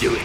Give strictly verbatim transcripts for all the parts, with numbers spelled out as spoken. Do it.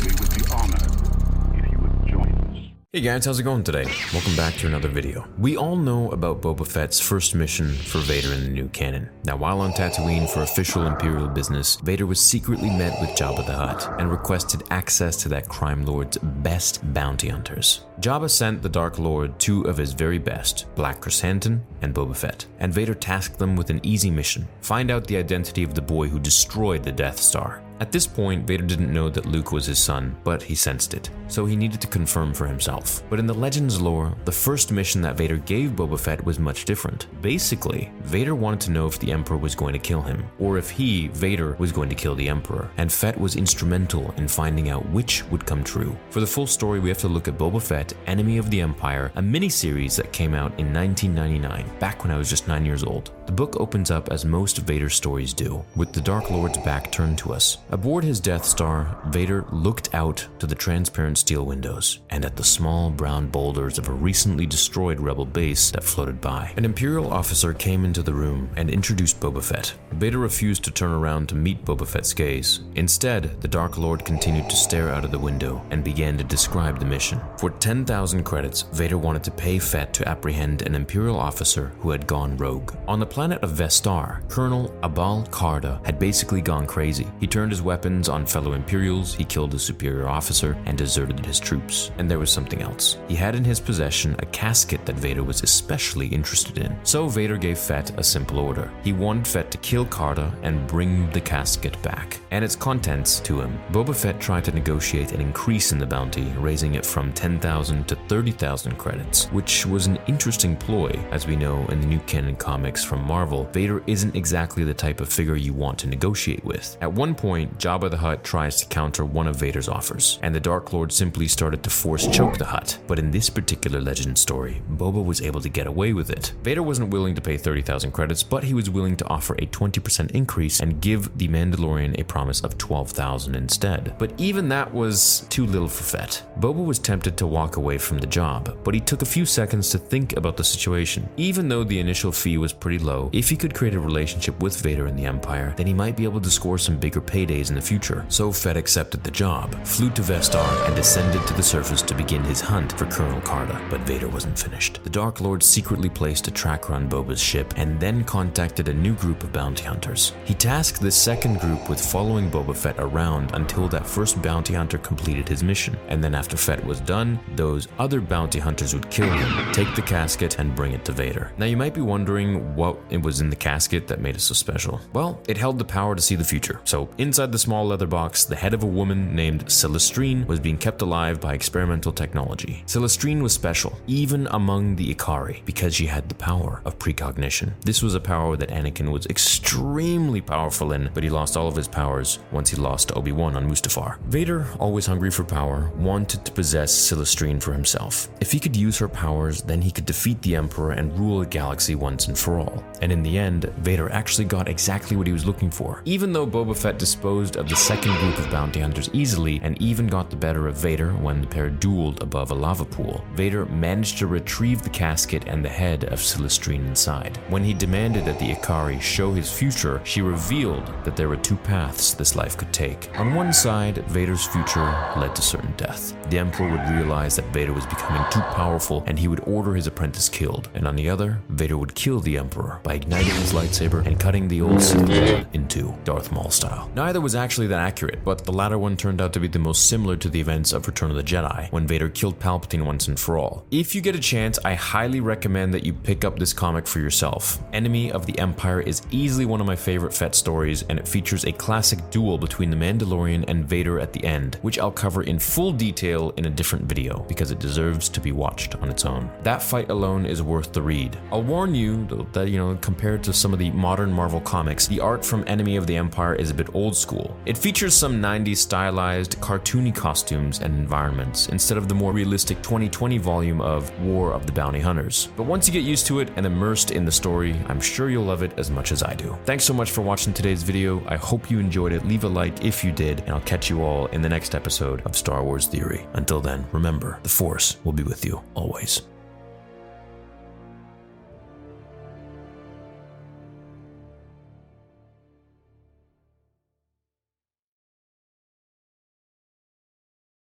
We would be honored if you would join us. Hey guys, how's it going today? Welcome back to another video. We all know about Boba Fett's first mission for Vader in the new canon. Now, while on Tatooine for official Imperial business, Vader was secretly met with Jabba the Hutt and requested access to that crime lord's best bounty hunters. Jabba sent the Dark Lord two of his very best, Black Krassanton and Boba Fett, and Vader tasked them with an easy mission: find out the identity of the boy who destroyed the Death Star. At this point, Vader didn't know that Luke was his son, but he sensed it, so he needed to confirm for himself. But in the Legends lore, the first mission that Vader gave Boba Fett was much different. Basically, Vader wanted to know if the Emperor was going to kill him, or if he, Vader, was going to kill the Emperor, and Fett was instrumental in finding out which would come true. For the full story, we have to look at Boba Fett, Enemy of the Empire, a miniseries that came out in nineteen ninety-nine, back when I was just nine years old. The book opens up as most Vader stories do, with the Dark Lord's back turned to us. Aboard his Death Star, Vader looked out to the transparent steel windows and at the small brown boulders of a recently destroyed Rebel base that floated by. An Imperial officer came into the room and introduced Boba Fett. Vader refused to turn around to meet Boba Fett's gaze. Instead, the Dark Lord continued to stare out of the window and began to describe the mission. For ten thousand credits, Vader wanted to pay Fett to apprehend an Imperial officer who had gone rogue. On the planet of Vestar, Colonel Abal Karda had basically gone crazy. He turned his weapons on fellow Imperials, he killed a superior officer, and deserted his troops. And there was something else. He had in his possession a casket that Vader was especially interested in. So Vader gave Fett a simple order. He wanted Fett to kill Karda and bring the casket back, and its contents, to him. Boba Fett tried to negotiate an increase in the bounty, raising it from ten thousand to thirty thousand credits, which was an interesting ploy. As we know in the new canon comics from Marvel, Vader isn't exactly the type of figure you want to negotiate with. At one point, Jabba the Hutt tries to counter one of Vader's offers, and the Dark Lord simply started to force choke the Hutt. But in this particular Legend story, Boba was able to get away with it. Vader wasn't willing to pay thirty thousand credits, but he was willing to offer a twenty percent increase and give the Mandalorian a promise of twelve thousand instead. But even that was too little for Fett. Boba was tempted to walk away from the job, but he took a few seconds to think about the situation. Even though the initial fee was pretty low, if he could create a relationship with Vader in the Empire, then he might be able to score some bigger paydays in the future. So Fett accepted the job, flew to Vestar, and descended to the surface to begin his hunt for Colonel Karda. But Vader wasn't finished. The Dark Lord secretly placed a tracker on Boba's ship and then contacted a new group of bounty hunters. He tasked this second group with following Boba Fett around until that first bounty hunter completed his mission, and then after Fett was done, those other bounty hunters would kill him, take the casket, and bring it to Vader. Now, you might be wondering what it was in the casket that made it so special. Well, it held the power to see the future. So, inside the small leather box, the head of a woman named Celestrine was being kept alive by experimental technology. Celestrine was special, even among the Ikari, because she had the power of precognition. This was a power that Anakin was extremely powerful in, but he lost all of his powers once he lost to Obi-Wan on Mustafar. Vader, always hungry for power, wanted to possess Celestrine for himself. If he could use her powers, then he could defeat the Emperor and rule a galaxy once and for all. And in the end, Vader actually got exactly what he was looking for. Even though Boba Fett disposed disposed of the second group of bounty hunters easily and even got the better of Vader when the pair dueled above a lava pool. Vader managed to retrieve the casket and the head of Celestrine inside. When he demanded that the Ikari show his future, she revealed that there were two paths this life could take. On one side, Vader's future led to certain death. The Emperor would realize that Vader was becoming too powerful and he would order his apprentice killed. And on the other, Vader would kill the Emperor by igniting his lightsaber and cutting the old Sith Lord in two, Darth Maul style. Neither was actually that accurate, but the latter one turned out to be the most similar to the events of Return of the Jedi, when Vader killed Palpatine once and for all. If you get a chance, I highly recommend that you pick up this comic for yourself. Enemy of the Empire is easily one of my favorite Fett stories, and it features a classic duel between the Mandalorian and Vader at the end, which I'll cover in full detail in a different video, because it deserves to be watched on its own. That fight alone is worth the read. I'll warn you that, you know, compared to some of the modern Marvel comics, the art from Enemy of the Empire is a bit old school. It features some nineties stylized, cartoony costumes and environments, instead of the more realistic twenty twenty volume of War of the Bounty Hunters. But once you get used to it and immersed in the story, I'm sure you'll love it as much as I do. Thanks so much for watching today's video. I hope you enjoyed it. Leave a like if you did, and I'll catch you all in the next episode of Star Wars Theory. Until then, remember, the Force will be with you always.